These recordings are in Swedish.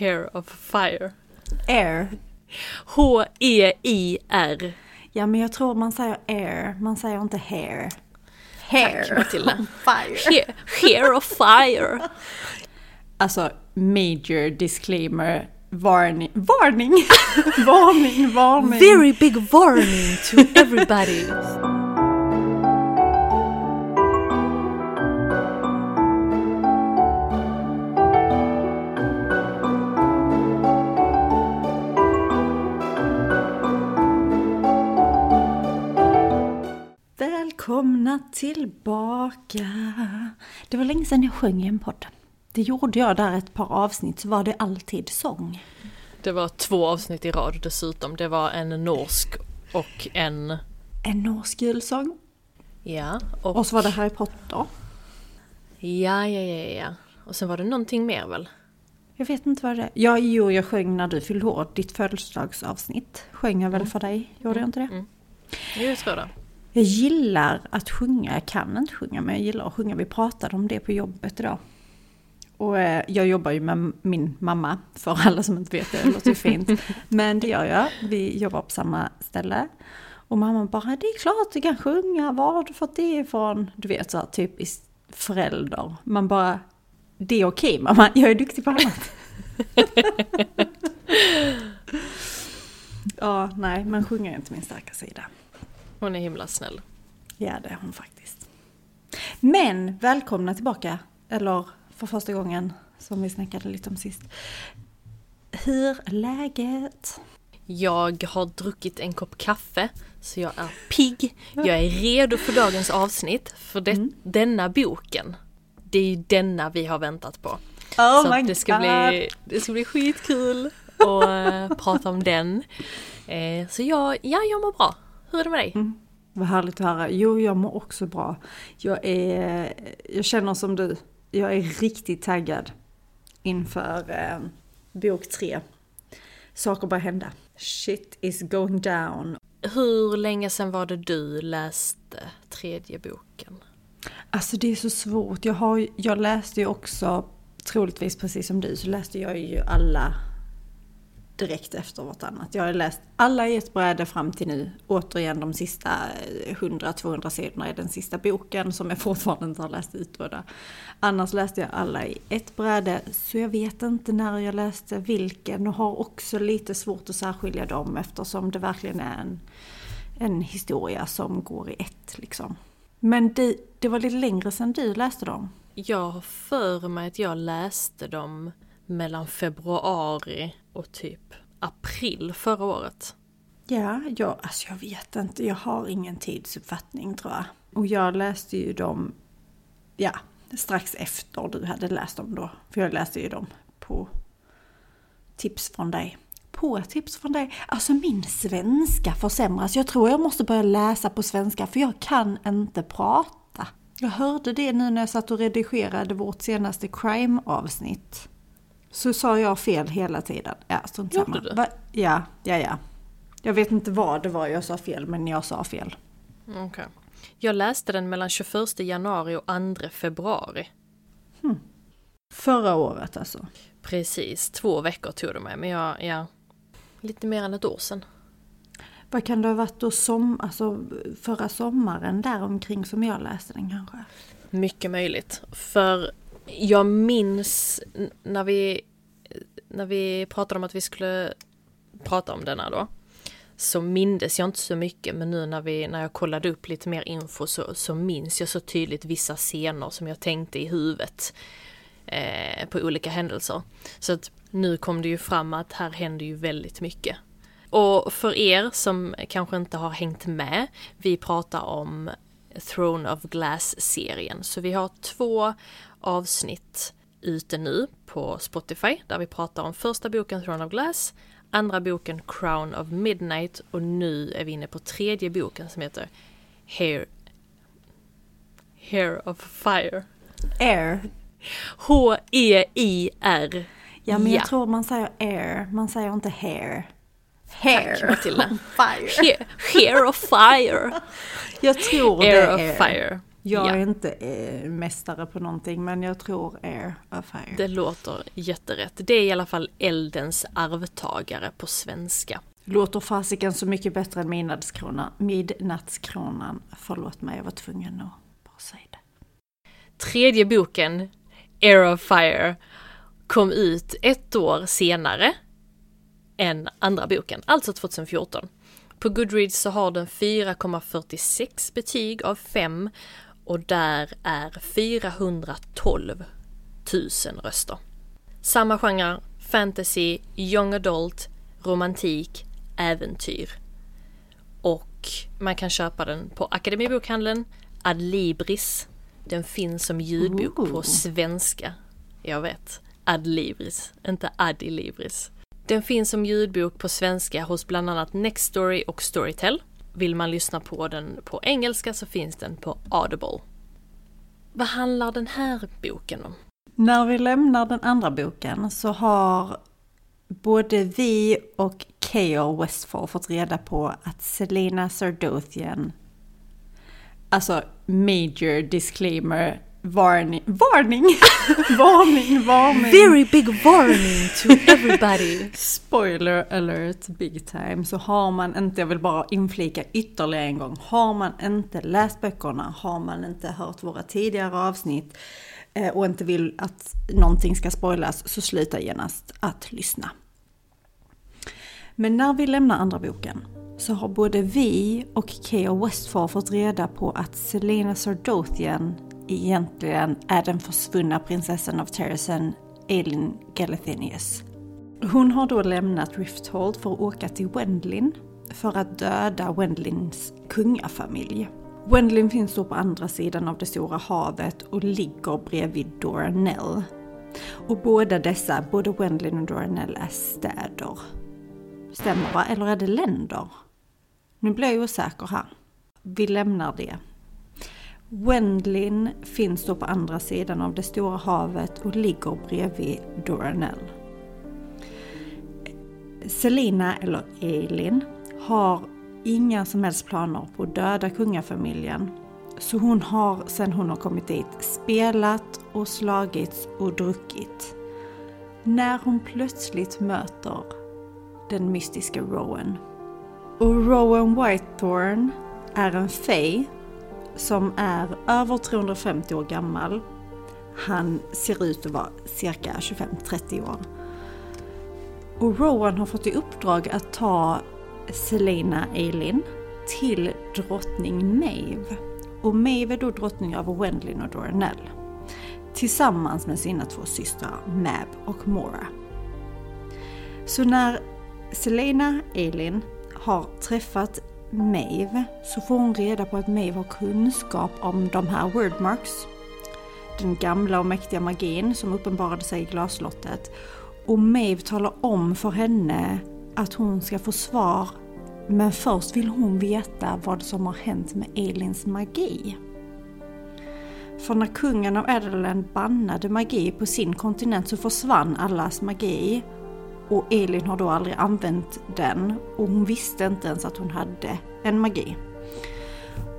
Heir of Fire. Heir. H-E-I-R. Ja, men jag tror man säger air. Man säger inte hair. Hair. Fire. Heir of Fire. Alltså, major disclaimer. Varning. Varning. Very big warning to everybody. Välkomna tillbaka. Det var länge sedan jag sjöng i en podd. Det gjorde jag där ett par avsnitt, så var det alltid sång. Det var 2 avsnitt i rad dessutom. Det var en norsk och en... En norsk julsång. Ja. Och så var det Harry Potter. Ja. Och sen var det någonting mer väl? Jag vet inte vad det är. Ja, jo, jag sjöng när du fyllde år. Ditt födelsedagsavsnitt sjöng jag väl för dig. Gjorde jag inte det? Jo, jag tror det. Jag gillar att sjunga. Jag kan inte sjunga, men jag gillar att sjunga. Vi pratade om det på jobbet idag. Och jag jobbar ju med min mamma, för alla som inte vet det, det låter fint. Men det gör jag, vi jobbar på samma ställe. Och mamma bara, det är klart du kan sjunga, var har du fått det ifrån? Du vet, så här, typiskt förälder. Man bara, det är okej mamma, jag är duktig på annat. Ja, nej, men sjunger inte min starka sida. Hon är himla snäll. Ja, det är hon faktiskt. Men välkomna tillbaka, eller... För första gången som vi snackade lite om sist. Hur är läget? Jag har druckit en kopp kaffe. Så jag är pigg. Jag är redo för dagens avsnitt. För denna boken. Det är ju denna vi har väntat på. Oh så my det ska bli skitkul att prata om den. Så jag mår bra. Hur är det med dig? Mm. Vad härligt att höra. Jo, jag mår också bra. Jag känner som du. Jag är riktigt taggad inför bok 3. Saker bara hända. Shit is going down. Hur länge sedan var det du läste 3:e boken? Alltså det är så svårt. Jag läste ju också, troligtvis precis som du, så läste jag ju alla direkt efter vartannat. Jag har läst alla i ett bräde fram till nu. Återigen de sista 100-200 sidorna är den sista boken som jag fortfarande inte har läst utbörda. Annars läste jag alla i ett bräde, så jag vet inte när jag läste vilken och har också lite svårt att särskilja dem eftersom det verkligen är en historia som går i ett. Liksom. Men det var lite längre sedan du läste dem. Jag har för mig att jag läste dem mellan februari och typ april förra året. Ja, jag vet inte. Jag har ingen tidsuppfattning tror jag. Och jag läste ju dem strax efter du hade läst dem då. För jag läste ju dem på tips från dig. Alltså min svenska försämras. Jag tror jag måste börja läsa på svenska för jag kan inte prata. Jag hörde det nu när jag satt och redigerade vårt senaste crime-avsnitt. Så sa jag fel hela tiden. Ja, strunt samma. Ja. Jag vet inte vad det var jag sa fel, men jag sa fel. Okej. Okay. Jag läste den mellan 21 januari och 2 februari. Förra året alltså. Precis, 2 veckor tog det mig. Men jag lite mer än ett år sedan. Vad kan det ha varit då förra sommaren där omkring som jag läste den kanske? Mycket möjligt. För... Jag minns när vi pratade om att vi skulle prata om denna då, så mindes jag inte så mycket, men nu när jag kollade upp lite mer info så minns jag så tydligt vissa scener som jag tänkte i huvudet på olika händelser. Så att nu kom det ju fram att här händer ju väldigt mycket. Och för er som kanske inte har hängt med, vi pratar om Throne of Glass-serien. Så vi har 2 avsnitt ute nu på Spotify där vi pratar om första boken Throne of Glass, andra boken Crown of Midnight och nu är vi inne på 3:e boken som heter Heir of Fire. Heir. H-E-I-R. Ja, men jag tror man säger air. Man säger inte hair. Heir of Fire. Jag tror det är Heir of Fire. Jag är inte mästare på någonting, men jag tror Heir of Fire. Det låter jätterätt. Det är i alla fall eldens arvtagare på svenska. Låter fasiken så mycket bättre än midnattskronan. Förlåt mig, jag var tvungen att bara säga det. Tredje boken, Heir of Fire, kom ut ett år senare än andra boken, alltså 2014. På Goodreads så har den 4,46 betyg av 5 och där är 412 000 röster. Samma genre, fantasy, young adult, romantik, äventyr. Och man kan köpa den på Akademibokhandeln, Adlibris. Den finns som ljudbok på svenska. Jag vet, Adlibris, inte Adlibris. Den finns som ljudbok på svenska hos bland annat Nextory och Storytel. Vill man lyssna på den på engelska så finns den på Audible. Vad handlar den här boken om? När vi lämnar den andra boken så har både vi och Chaol Westfall fått reda på att Selena Sardothian, alltså major disclaimer, varning. Very big warning to everybody. Spoiler alert, big time. Så har man inte, jag vill bara inflika ytterligare en gång, har man inte läst böckerna, har man inte hört våra tidigare avsnitt och inte vill att någonting ska spoilas, så sluta genast att lyssna. Men när vi lämnar andra boken så har både vi och Chaol Westfall fått reda på att Selena Sardothian egentligen är den försvunna prinsessan av Terrasen, Aelin Galathynius. Hon har då lämnat Rifthold för att åka till Wendlyn för att döda Wendlyns kungafamilj. Wendlyn finns då på andra sidan av det stora havet och ligger bredvid Doranelle. Och båda dessa, både Wendlyn och Doranelle, är städer. Stämmer va? Eller är det länder? Nu blir jag osäker här. Vi lämnar det. Wendlyn finns då på andra sidan av det stora havet och ligger bredvid Doranelle. Selena, eller Aelin, har inga som helst planer på att döda kungafamiljen. Så hon har, sedan hon har kommit dit, spelat och slagits och druckit. När hon plötsligt möter den mystiska Rowan. Och Rowan Whitethorn är en fej som är över 350 år gammal. Han ser ut att vara cirka 25-30 år. Och Rowan har fått i uppdrag att ta Selena Aelin till drottning Maeve. Och Maeve är då drottning över Wendlyn och Doranelle. Tillsammans med sina två systrar Mab och Mora. Så när Selena Aelin har träffat Maeve så får hon reda på att Maeve har kunskap om de här wordmarks, den gamla och mäktiga magin som uppenbarade sig i glaslottet, och Maeve talar om för henne att hon ska få svar, men först vill hon veta vad som har hänt med Aelins magi. För när kungen av Edelland bannade magi på sin kontinent så försvann allas magi. Och Aelin har då aldrig använt den och hon visste inte ens att hon hade en magi.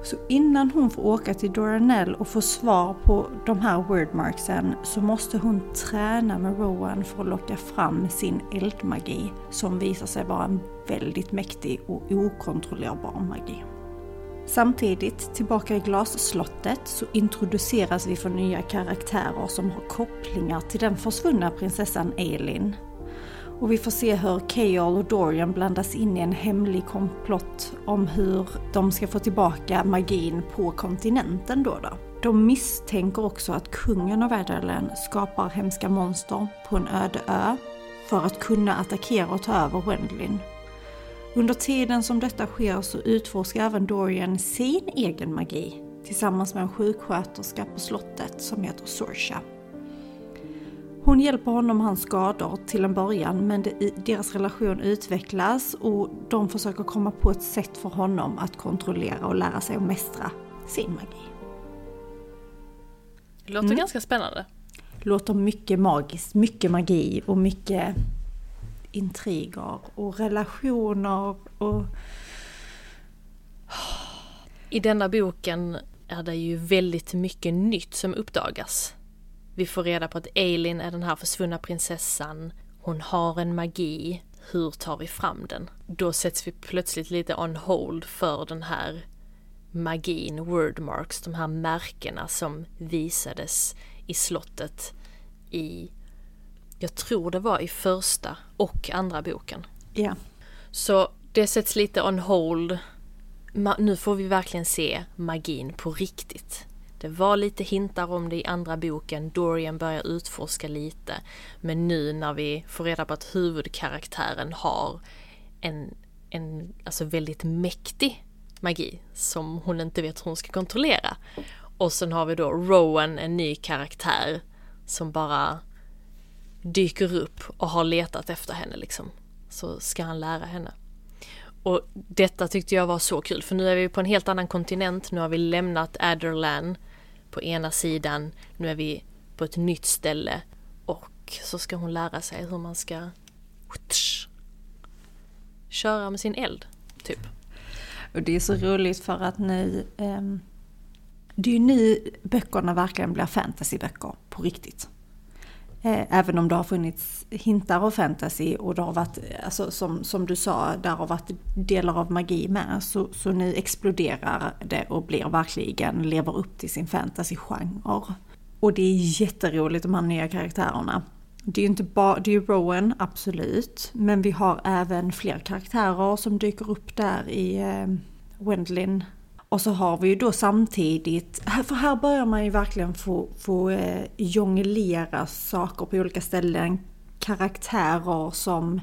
Så innan hon får åka till Doranelle och få svar på de här wordmarksen så måste hon träna med Rowan för att locka fram sin eldmagi som visar sig vara en väldigt mäktig och okontrollerbar magi. Samtidigt, tillbaka i glasslottet, så introduceras vi för nya karaktärer som har kopplingar till den försvunna prinsessan Aelin. Och vi får se hur Chaol och Dorian blandas in i en hemlig komplott om hur de ska få tillbaka magin på kontinenten då. De misstänker också att kungen av Adarlan skapar hemska monster på en öde ö för att kunna attackera och ta över Wendlyn. Under tiden som detta sker så utforskar även Dorian sin egen magi tillsammans med en sjuksköterska på slottet som heter Sorscha. Hon hjälper honom med hans skador till en början, men deras relation utvecklas och de försöker komma på ett sätt för honom att kontrollera och lära sig att mästra sin magi. Det låter ganska spännande. Låter mycket magiskt, mycket magi och mycket intriger och relationer. Och i denna boken är det ju väldigt mycket nytt som uppdagas. Vi får reda på att Aelin är den här försvunna prinsessan. Hon har en magi. Hur tar vi fram den? Då sätts vi plötsligt lite on hold för den här magin, wordmarks, de här märkena som visades i slottet i, jag tror det var i första och andra boken. Ja. Yeah. Så det sätts lite on hold. Nu får vi verkligen se magin på riktigt. Det var lite hintar om det i andra boken. Dorian börjar utforska lite. Men nu när vi får reda på att huvudkaraktären har en alltså väldigt mäktig magi som hon inte vet hur hon ska kontrollera. Och sen har vi då Rowan, en ny karaktär som bara dyker upp och har letat efter henne liksom. Så ska han lära henne. Och detta tyckte jag var så kul, för nu är vi på en helt annan kontinent. Nu har vi lämnat Adarlan på ena sidan. Nu är vi på ett nytt ställe. Och så ska hon lära sig hur man ska köra med sin eld, typ. Och det är så roligt för att nu... det är ju nu böckerna verkligen blir fantasyböcker på riktigt. Även om det har funnits hintar av fantasy och det har varit, alltså, som du sa, där har varit delar av magi med, så nu exploderar det och blir verkligen, lever upp till sin fantasy-genre. Och det är jätteroligt, de här nya karaktärerna. Det är ju inte bara, det är ju Rowan, absolut, men vi har även fler karaktärer som dyker upp där i Wendlyn. Och så har vi ju då samtidigt, för här börjar man ju verkligen få jonglera saker på olika ställen. Karaktärer som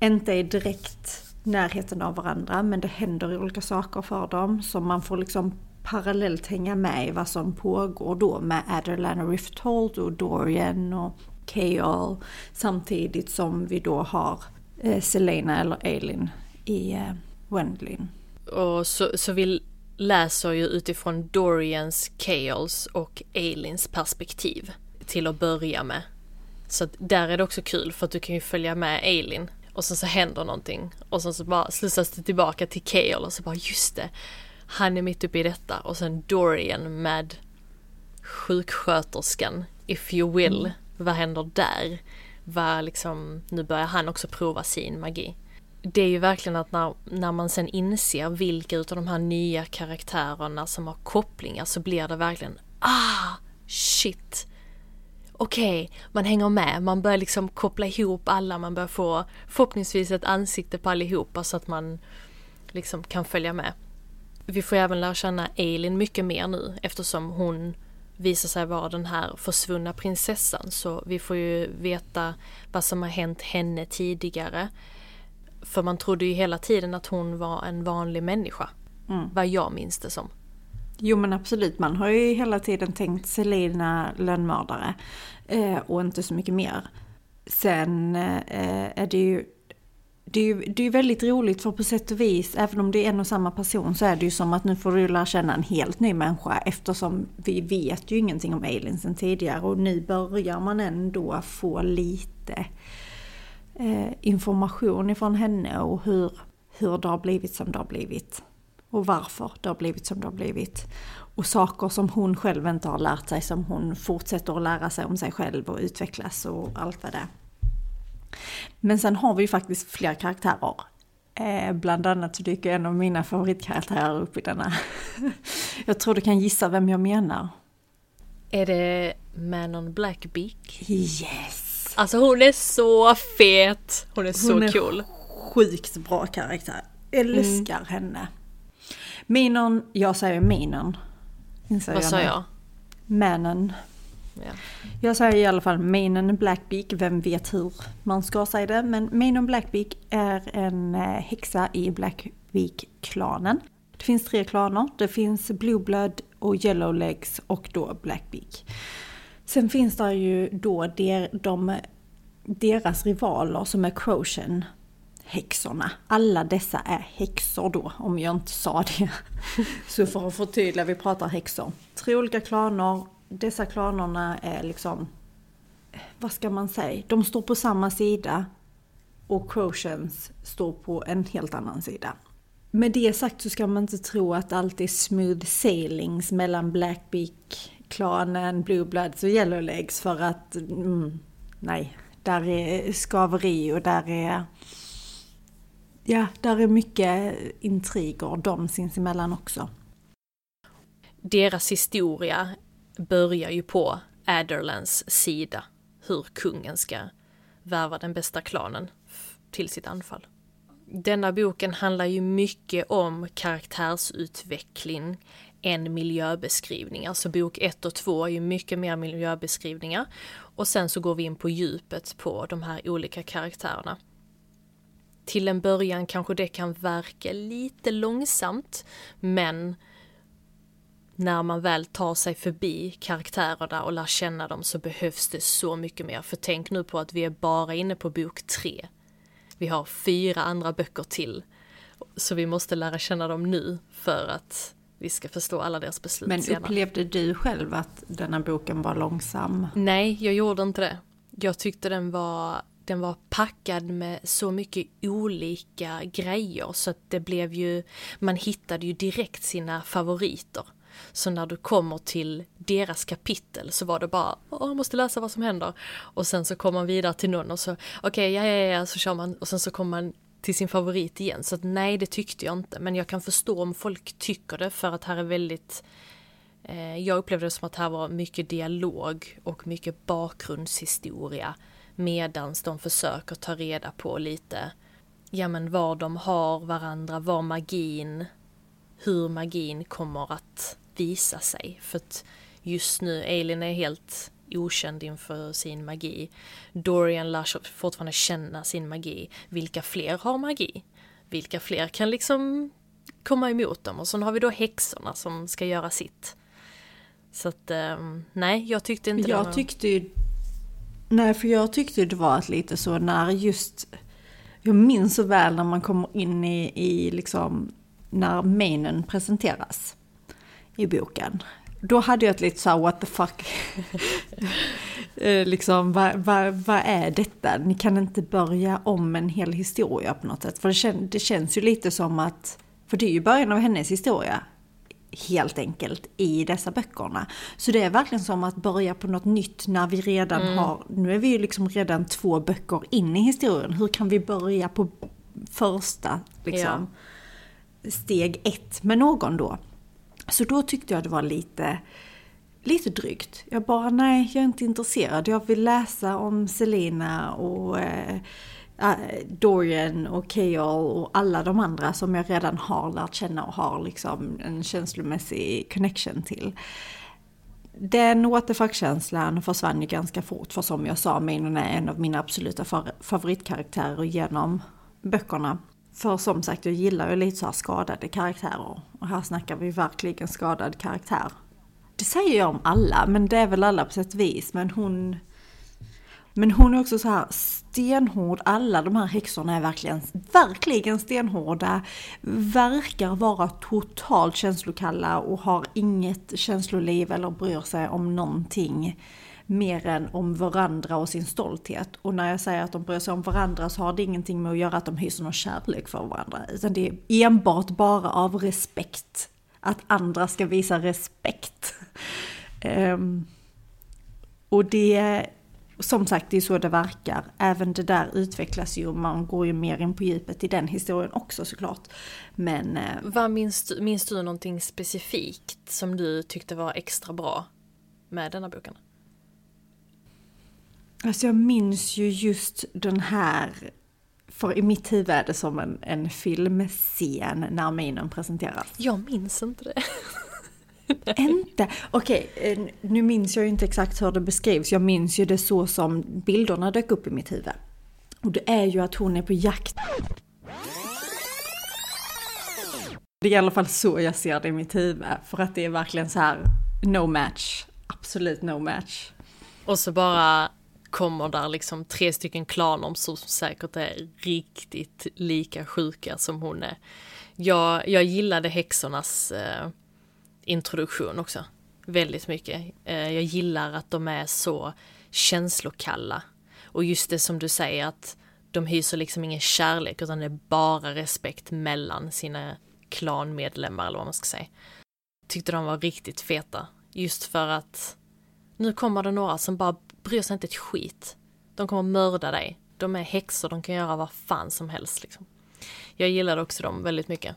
inte är direkt närheten av varandra, men det händer olika saker för dem. Så man får liksom parallellt hänga med i vad som pågår då med Adarlan och Rifthold och Dorian och Chaol. Samtidigt som vi då har Selena eller Aelin i Wendlyn. Och så vi läser ju utifrån Dorians, Chaos och Aelins perspektiv till att börja med. Så där är det också kul för att du kan ju följa med Aelin och sen så händer någonting. Och sen så bara slussas det tillbaka till Chaos och så bara just det, han är mitt uppe i detta. Och sen Dorian med sjuksköterskan, if you will. Mm. Vad händer där? Vad liksom, nu börjar han också prova sin magi. Det är ju verkligen att när man sen inser vilka utav de här nya karaktärerna som har kopplingar, så blir det verkligen shit. Okej, man hänger med. Man börjar liksom koppla ihop alla. Man börjar få förhoppningsvis ett ansikte på allihopa så att man liksom kan följa med. Vi får även lära känna Aelin mycket mer nu eftersom hon visar sig vara den här försvunna prinsessan. Så vi får ju veta vad som har hänt henne tidigare. För man trodde ju hela tiden att hon var en vanlig människa. Mm. Vad jag minns det som. Jo men absolut, man har ju hela tiden tänkt Selena lönnmördare. Och inte så mycket mer. Sen är det ju... Det är ju väldigt roligt, för på sätt och vis, även om det är en och samma person, så är det ju som att nu får du lära känna en helt ny människa, eftersom vi vet ju ingenting om Aelin sen tidigare. Och nu börjar man ändå få lite... information ifrån henne och hur det har blivit som det har blivit och varför det har blivit som det har blivit, och saker som hon själv inte har lärt sig, som hon fortsätter att lära sig om sig själv och utvecklas och allt vad det är. Men sen har vi ju faktiskt fler karaktärer, bland annat så dyker en av mina favoritkaraktärer upp i denna. Jag tror du kan gissa vem jag menar. Är det Manon Blackbeak? Yes. Alltså hon är så fet. Hon är så cool. Sjukt bra karaktär. Älskar henne. Manon, jag säger Manon. Vad sa jag? Manon. Ja. Jag säger i alla fall Manon Blackbeak. Vem vet hur man ska säga det. Men Manon Blackbeak är en häxa i Blackbeak-klanen. Det finns 3 klaner. Det finns Blue Blood och Yellowlegs och då Blackbeak. Sen finns det ju då deras rivaler som är Croatian häxorna. Alla dessa är häxor då, om jag inte sa det. Så för att förtydliga, vi pratar häxor. 3 olika klaner. Dessa klanerna är liksom, vad ska man säga? De står på samma sida och Croatians står på en helt annan sida. Med det sagt så ska man inte tro att allt är smooth sailings mellan Blackbeak-klanen, Blue Bloods och Yellowlegs, för att nej, där är skaveri och där är där är mycket intriger de sinsemellan också. Deras historia börjar ju på Adarlans sida, hur kungen ska värva den bästa klanen till sitt anfall. Denna boken handlar ju mycket om karaktärsutveckling än miljöbeskrivningar. Alltså bok 1 och 2 är ju mycket mer miljöbeskrivningar. Och sen så går vi in på djupet på de här olika karaktärerna. Till en början kanske det kan verka lite långsamt, men när man väl tar sig förbi karaktärerna och lär känna dem så behövs det så mycket mer. För tänk nu på att vi är bara inne på bok 3. Vi har 4 andra böcker till. Så vi måste lära känna dem nu för att vi ska förstå alla deras beslut. Men upplevde du själv att denna boken var långsam? Nej, jag gjorde inte det. Jag tyckte den var packad med så mycket olika grejer så att det blev ju, man hittade ju direkt sina favoriter. Så när du kommer till deras kapitel så var det bara, jag måste läsa vad som händer. Och sen så kommer man vidare till någon och så, okej, så kör man. Och sen så kommer man till sin favorit igen. Så att, nej, det tyckte jag inte. Men jag kan förstå om folk tycker det, för att här är väldigt, jag upplevde det som att här var mycket dialog och mycket bakgrundshistoria. Medan de försöker ta reda på lite, vad de har varandra, vad magin, hur magin kommer att visa sig. För att just nu, Aelin är helt okänd inför sin magi. Dorian lär fortfarande känna sin magi. Vilka fler har magi? Vilka fler kan liksom komma emot dem? Och så har vi då häxorna som ska göra sitt. Så att, nej, jag tyckte inte det. Nej, för jag tyckte det var lite så när jag minns så väl när man kommer in i liksom när mainen presenteras i boken. Då hade jag ett lite så här, what the fuck? Vad är detta? Ni kan inte börja om en hel historia på något sätt. För det känns ju lite som att, för det är ju början av hennes historia helt enkelt i dessa böckerna. Så det är verkligen som att börja på något nytt när vi redan har, nu är vi ju liksom redan 2 böcker in i historien. Hur kan vi börja på första steg 1 med någon då? Så då tyckte jag det var lite drygt. Jag bara, nej, jag är inte intresserad. Jag vill läsa om Selena och Dorian och Chaol och alla de andra som jag redan har lärt känna och har liksom en känslomässig connection till. Den återfackkänslan försvann ju ganska fort, för som jag sa, Manon är en av mina absoluta favoritkaraktärer genom böckerna. För som sagt, jag gillar ju lite så här skadade karaktärer. Och här snackar vi verkligen skadad karaktär. Det säger jag om alla, men det är väl alla på sätt och vis. Men hon är också så här stenhård. Alla de här häxorna är verkligen stenhårda. Verkar vara totalt känslokalla och har inget känsloliv eller bryr sig om någonting mer än om varandra och sin stolthet. Och när jag säger att de bryr sig om varandra så har det ingenting med att göra att de hyser någon kärlek för varandra. Utan det är enbart bara av respekt. Att andra ska visa respekt. Och det, som sagt, det är så det verkar. Även det där utvecklas ju, man går ju mer in på djupet i den historien också såklart. Men, vad minns du någonting specifikt som du tyckte var extra bra med den här boken? Alltså jag minns ju just den här, för i mitt huvud är det som en filmscen när Manon presenteras. Jag minns inte det. Inte? Okej, nu minns jag ju inte exakt hur det beskrivs. Jag minns ju det så som bilderna dök upp i mitt huvud. Och det är ju att hon är på jakt. Det är i alla fall så jag ser det i mitt huvud. För att det är verkligen så här, no match. Absolut no match. Och så bara kommer där liksom 3 stycken klaner som säkert är riktigt lika sjuka som hon är. Jag gillade häxornas introduktion också väldigt mycket. Jag gillar att de är så känslokalla. Och just det som du säger, att de hyser liksom ingen kärlek utan det är bara respekt mellan sina klanmedlemmar eller vad man ska säga. Tyckte de var riktigt feta. Just för att nu kommer det några som bara bryr sig inte ett skit. De kommer mörda dig. De är häxor, de kan göra vad fan som helst. Liksom. Jag gillade också dem väldigt mycket.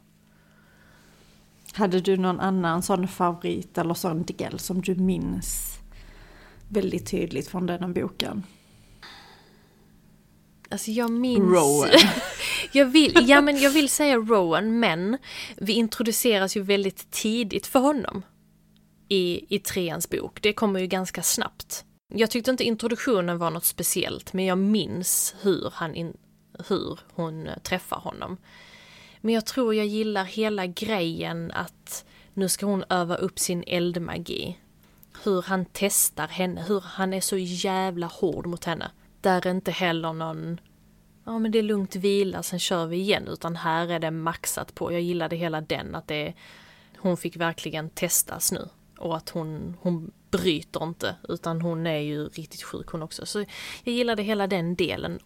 Hade du någon annan sån favorit eller sån del som du minns väldigt tydligt från den boken? Alltså jag minns... Rowan. jag vill säga Rowan, men vi introduceras ju väldigt tidigt för honom i treans bok. Det kommer ju ganska snabbt. Jag tyckte inte introduktionen var något speciellt, men jag minns hur hon träffar honom. Men jag tror jag gillar hela grejen att nu ska hon öva upp sin eldmagi. Hur han testar henne, hur han är så jävla hård mot henne. Där är inte heller någon, ja men det är lugnt vila, sen kör vi igen. Utan här är det maxat på. Jag gillade hela den, att det, hon fick verkligen testas nu. Och att hon bryter inte, utan hon är ju riktigt sjuk hon också. Så jag gillade hela den delen.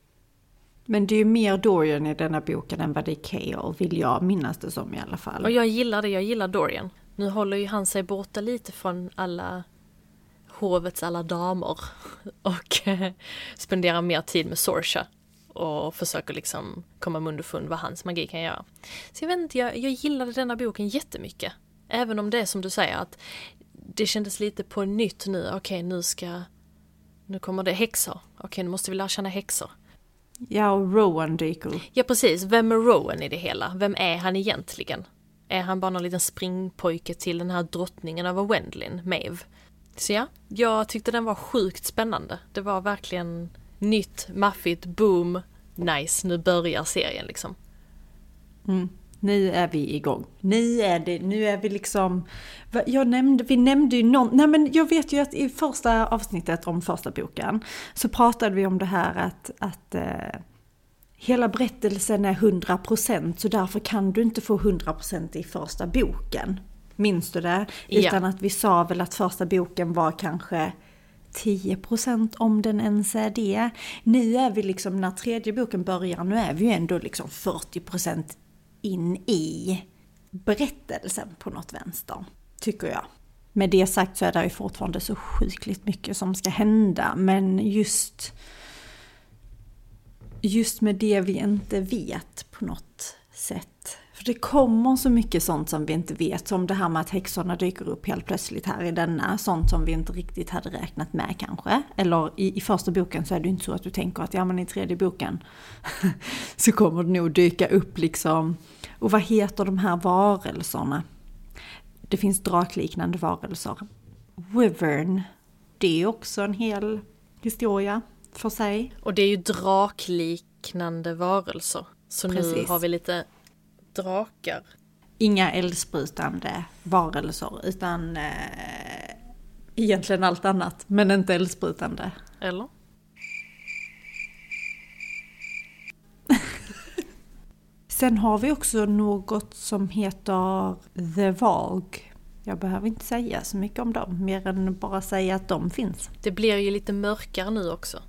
Men det är ju mer Dorian i denna boken än vad det är Chaol, vill jag minnas det som i alla fall. Och jag gillar Dorian. Nu håller ju han sig borta lite från alla hovets alla damer och spenderar mer tid med Sorscha och försöker liksom komma underfund vad hans magi kan göra. Så jag vet inte, jag gillade denna boken jättemycket. Även om det är som du säger att det kändes lite på nytt nu. Okej, nu kommer det häxor. Okej, nu måste vi lära känna häxor. Ja, och Rowan dyker. Ja, precis. Vem är Rowan i det hela? Vem är han egentligen? Är han bara någon liten springpojke till den här drottningen över Wendlyn, Maeve? Så ja, jag tyckte den var sjukt spännande. Det var verkligen nytt, maffigt, boom, nice. Nu börjar serien liksom. Mm. Nu är vi igång. Nu är vi liksom... Vi nämnde ju någon... Nej, men jag vet ju att i första avsnittet om första boken så pratade vi om det här att hela berättelsen är 100%, så därför kan du inte få 100% i första boken. Minns du det? Utan att vi sa väl att första boken var kanske 10%, om den ens är det. Nu är vi liksom, när tredje boken börjar, nu är vi ju ändå liksom 40% in i berättelsen på något vänster, tycker jag. Med det sagt så är det ju fortfarande så sjukligt mycket som ska hända, men just med det vi inte vet på något sätt. För det kommer så mycket sånt som vi inte vet, som det här med att häxorna dyker upp helt plötsligt här i denna, sånt som vi inte riktigt hade räknat med kanske. Eller i första boken så är det inte så att du tänker att ja, men i tredje boken så kommer det nog dyka upp liksom. Och vad heter de här varelserna? Det finns drakliknande varelser. Wyvern, det är också en hel historia för sig. Och det är ju drakliknande varelser. Så precis. Nu har vi lite... drakar. Inga eldsprutande varelser, utan egentligen allt annat, men inte eldsprutande. Eller? Sen har vi också något som heter The Valg. Jag behöver inte säga så mycket om dem, mer än bara säga att de finns. Det blir ju lite mörkare nu också.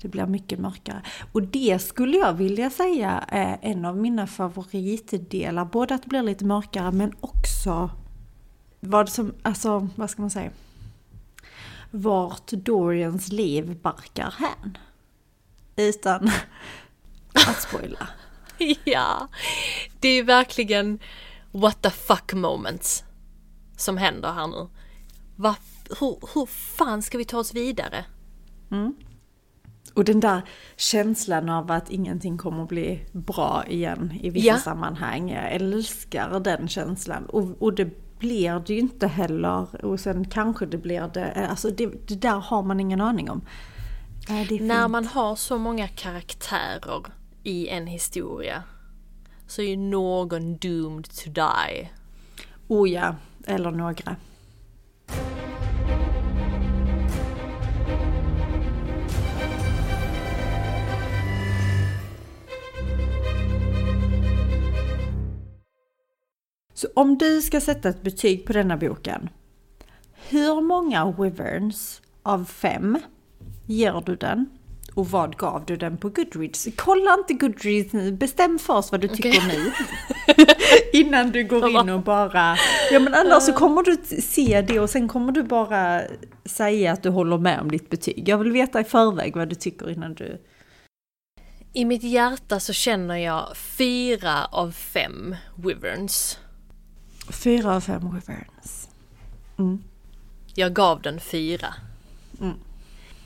Det blir mycket mörkare. Och det skulle jag vilja säga är en av mina favoritdelar. Både att det blir lite mörkare, men också vad ska man säga? Vart Dorians liv barkar hän. Utan att spoila. Ja, det är verkligen what the fuck moments som händer här nu. Hur fan ska vi ta oss vidare? Mm. Och den där känslan av att ingenting kommer att bli bra igen i vissa sammanhang. Jag älskar den känslan. Och det blir det ju inte heller. Och sen kanske det blir det. Alltså det där har man ingen aning om. När man har så många karaktärer i en historia så är ju någon doomed to die. Oh ja, eller några. Så om du ska sätta ett betyg på denna boken, hur många wyverns av 5 ger du den? och vad gav du den på Goodreads? Kolla inte Goodreads nu, bestäm först vad du tycker nu. Innan du går in och bara... Ja, men annars så kommer du se det och sen kommer du bara säga att du håller med om ditt betyg. Jag vill veta i förväg vad du tycker innan du... I mitt hjärta så känner jag 4 av 5 wyverns. 4 av 5 wyverns. Mm. Jag gav den 4. Mm.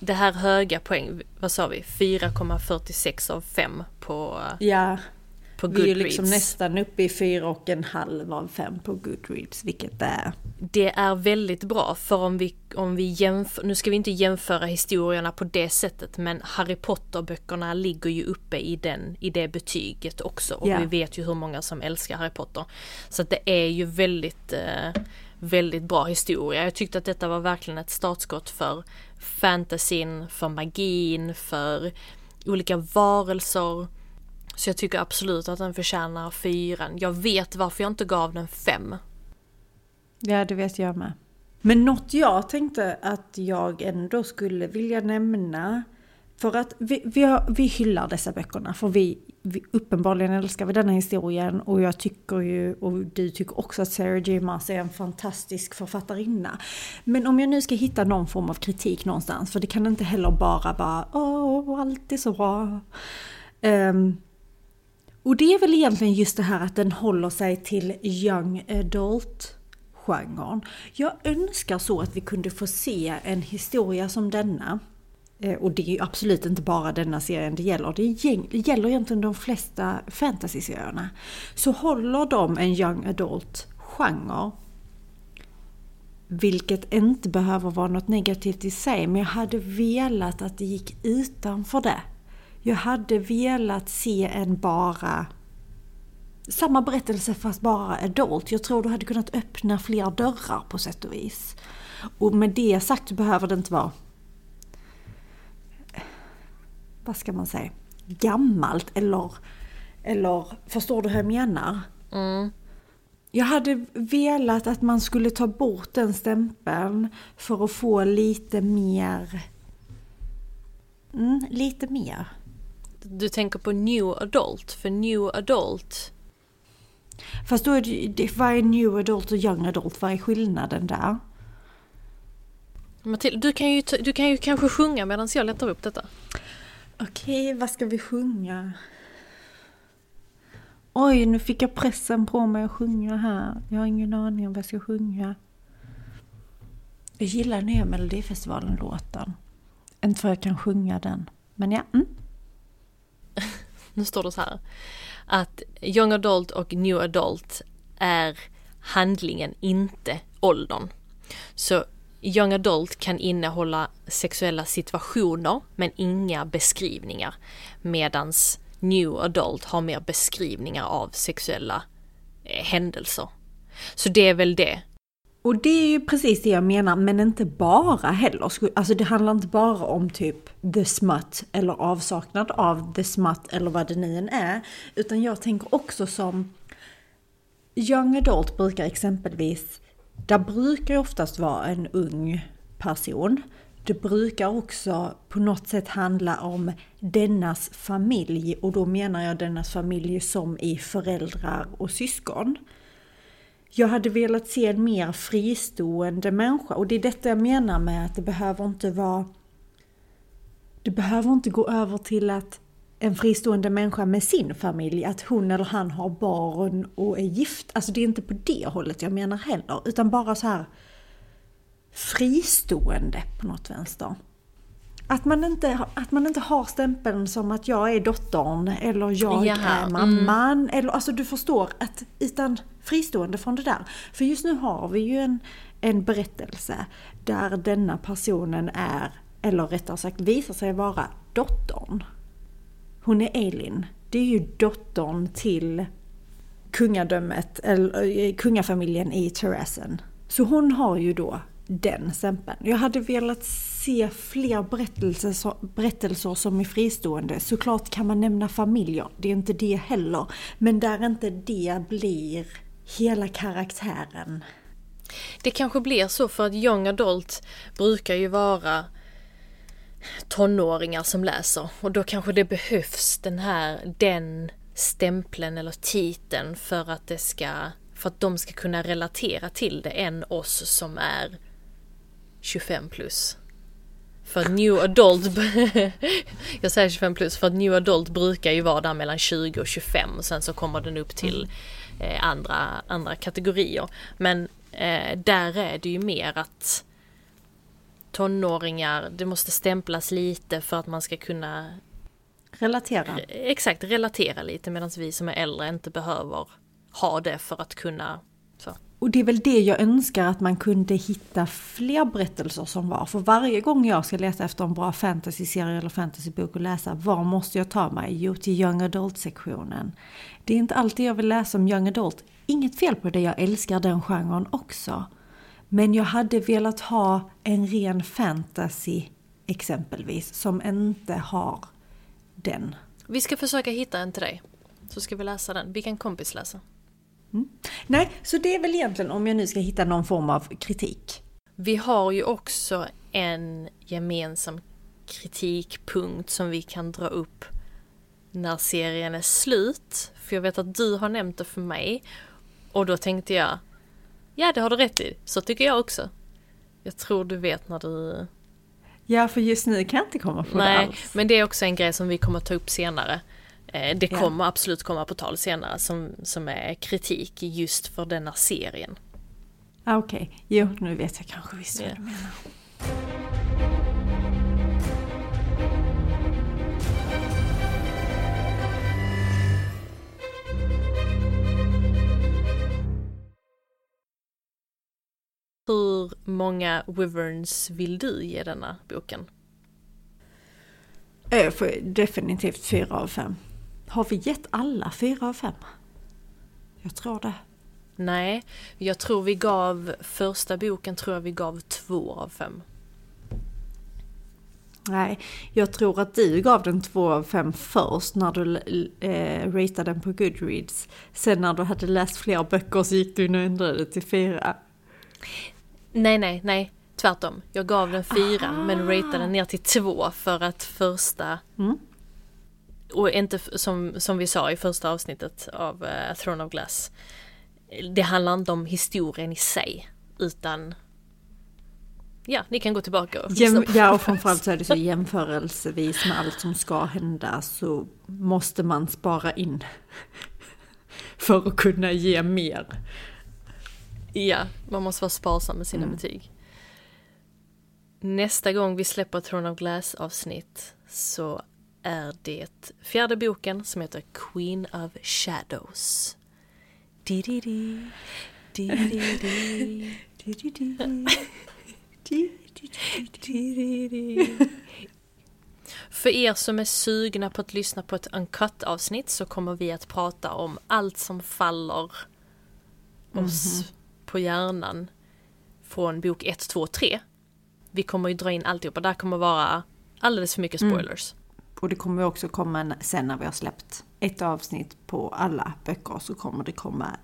Det här höga poäng, vad sa vi? 4,46 av 5 på Goodreads. Vi är liksom nästan uppe i 4,5 av 5 på Goodreads, vilket är... Det är väldigt bra, för om vi jämför... Nu ska vi inte jämföra historierna på det sättet, men Harry Potter-böckerna ligger ju uppe i det betyget också. Och vi vet ju hur många som älskar Harry Potter. Så att det är ju väldigt... väldigt bra historia. Jag tyckte att detta var verkligen ett startskott för fantasin, för magin, för olika varelser. Så jag tycker absolut att den förtjänar 4. Jag vet varför jag inte gav den 5. Ja, det vet jag med. Men något jag tänkte att jag ändå skulle vilja nämna, för att vi hyllar dessa böckerna, för vi uppenbarligen älskar vi den här historien, och jag tycker ju, och du tycker också, att Sarah J. Maas är en fantastisk författarinna. Men om jag nu ska hitta någon form av kritik någonstans, för det kan inte heller bara vara allt är så bra. Och det är väl egentligen just det här att den håller sig till young adult-genren. Jag önskar så att vi kunde få se en historia som denna. Och det är ju absolut inte bara denna serien det gäller. Det gäller egentligen de flesta fantasy-serierna. Så håller de en young adult-genre. Vilket inte behöver vara något negativt i sig. Men jag hade velat att det gick utanför det. Jag hade velat se en bara... Samma berättelse fast bara adult. Jag tror du hade kunnat öppna fler dörrar på sätt och vis. Och med det sagt behöver det inte vara... Vad ska man säga? Gammalt eller förstår du hur jag menar? Mm. Jag hade velat att man skulle ta bort den stämpeln för att få lite mer. Du tänker på new adult, för new adult. Fast då är det, vad är new adult och young adult? Vad är skillnaden där? Matilda, du kan ju kanske sjunga medan jag letar upp detta. Okej, vad ska vi sjunga? Oj, nu fick jag pressen på mig att sjunga här. Jag har ingen aning om vad jag ska sjunga. Jag gillar nya Melodifestivalen-låten. Inte för jag kan sjunga den. Men ja. Mm. Nu står det så här. Att young adult och new adult är handlingen, inte åldern. Så... Young adult kan innehålla sexuella situationer men inga beskrivningar, medans new adult har mer beskrivningar av sexuella händelser. Så det är väl det. Och det är ju precis det jag menar, men inte bara heller. Alltså det handlar inte bara om typ the smut eller avsaknad av the smut eller vad det nu än är, utan jag tänker också som young adult brukar exempelvis... Där brukar oftast vara en ung person. Det brukar också på något sätt handla om dennas familj. Och då menar jag dennas familj som i föräldrar och syskon. Jag hade velat se en mer fristående människa. Och det är detta jag menar med att det behöver inte vara... Det behöver inte gå över till att en fristående människa med sin familj, att hon eller han har barn och är gift. Alltså det är inte på det hållet jag menar heller, utan bara så här fristående på något vänster. Att man inte har stämpeln som att jag är dottern eller jag är mamman eller alltså du förstår, att utan fristående från det där. För just nu har vi ju en berättelse där denna personen är, eller rättare sagt visar sig vara, dottern. Hon är Aelin. Det är ju dottern till kungadömet eller kungafamiljen i Terrasen. Så hon har ju då den stämpeln. Jag hade velat se fler berättelser som är fristående. Såklart kan man nämna familjer. Det är inte det heller. Men där inte det blir hela karaktären. Det kanske blir så, för att young adult brukar ju vara... tonåringar som läser. Och då kanske det behövs den stämpeln eller titeln för att de ska kunna relatera till det än oss som är 25 plus. För new adult jag säger 25 plus för att new adult brukar ju vara där mellan 20 och 25 och sen så kommer den upp till andra kategorier. Men där är det ju mer att tonåringar, det måste stämplas lite för att man ska kunna relatera. Exakt, relatera lite, medan vi som är äldre inte behöver ha det för att kunna så. Och det är väl det jag önskar, att man kunde hitta fler berättelser som var. För varje gång jag ska leta efter en bra fantasyserie eller fantasybok och läsa, var måste jag ta mig? Jo, till young adult-sektionen. Det är inte alltid jag vill läsa om young adult. Inget fel på det, jag älskar den genren också. Men jag hade velat ha en ren fantasy exempelvis som inte har den. Vi ska försöka hitta en till dig. Så ska vi läsa den. Vi kan kompis läsa. Mm. Nej, så det är väl egentligen om jag nu ska hitta någon form av kritik. Vi har ju också en gemensam kritikpunkt som vi kan dra upp när serien är slut. För jag vet att du har nämnt det för mig. Och då tänkte jag, ja, det har du rätt i. Så tycker jag också. Jag tror du vet när du... Ja, för just nu kan jag inte komma på det alls. Men det är också en grej som vi kommer ta upp senare. Det kommer absolut komma på tal senare som är kritik just för denna serien. Ah, okej. Jo, nu vet jag kanske visst vad du menar. Hur många wyverns vill du ge denna boken? Definitivt 4 av 5. Har vi gett alla 4 av 5? Jag tror det. Nej, jag tror vi gav första boken, tror jag vi gav 2 av 5. Nej, jag tror att du gav den 2 av 5 först när du ratade den på Goodreads. Sen när du hade läst fler böcker så gick du och ändrade till 4. Nej. Tvärtom. Jag gav den 4 men ratade den ner till 2 för att första... Mm. Och inte som vi sa i första avsnittet av Throne of Glass. Det handlar inte om historien i sig, utan... Ja, ni kan gå tillbaka och lyssna på. Ja, och framförallt så är det så jämförelsevis med allt som ska hända så måste man spara in för att kunna ge mer. Ja, man måste vara sparsam med sina betyg. Nästa gång vi släpper Throne of Glass-avsnitt så är det 4:e boken som heter Queen of Shadows. För er som är sugna på att lyssna på ett uncut-avsnitt så kommer vi att prata om allt som faller oss på hjärnan från bok 1, 2 och 3. Vi kommer ju dra in alltihopa. Där kommer vara alldeles för mycket spoilers. Och det kommer också komma sen när vi har släppt ett avsnitt på alla böcker, så kommer det komma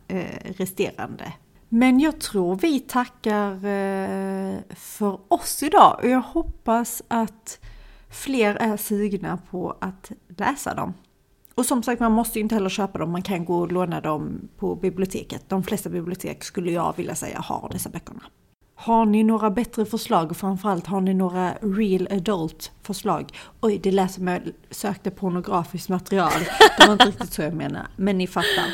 resterande. Men jag tror vi tackar för oss idag. Och jag hoppas att fler är sugna på att läsa dem. Och som sagt, man måste ju inte heller köpa dem. Man kan gå och låna dem på biblioteket. De flesta bibliotek skulle jag vilja säga har dessa böckerna. Har ni några bättre förslag, och framförallt har ni några real adult förslag? Oj, det lät som jag sökte pornografiskt material. Det var inte riktigt så jag menar, men ni fattar.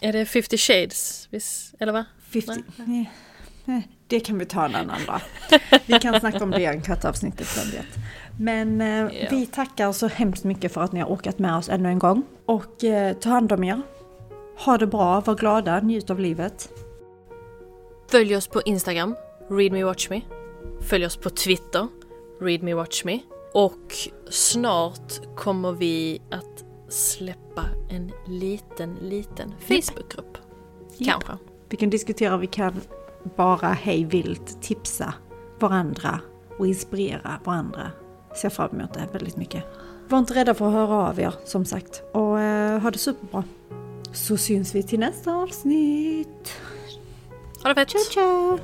Är det 50 Shades? Eller va? 50. Nej. Det kan vi ta en annan dag. Vi kan snacka om det i en kattavsnittet. Men vi tackar så hemskt mycket för att ni har åkat med oss ännu en gång. Och ta hand om er. Ha det bra, var glada, njut av livet. Följ oss på Instagram, readmewatchme. Följ oss på Twitter, readmewatchme. Och snart kommer vi att släppa en liten Facebookgrupp. Kanske. Vi kan diskutera, vi kan bara hej vilt tipsa varandra och inspirera varandra. Ser fram emot det väldigt mycket. Var inte rädda för att höra av er, som sagt. Och ha det superbra. Så syns vi till nästa avsnitt. Ha det fett. Ciao, ciao.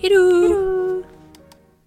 Hejdå.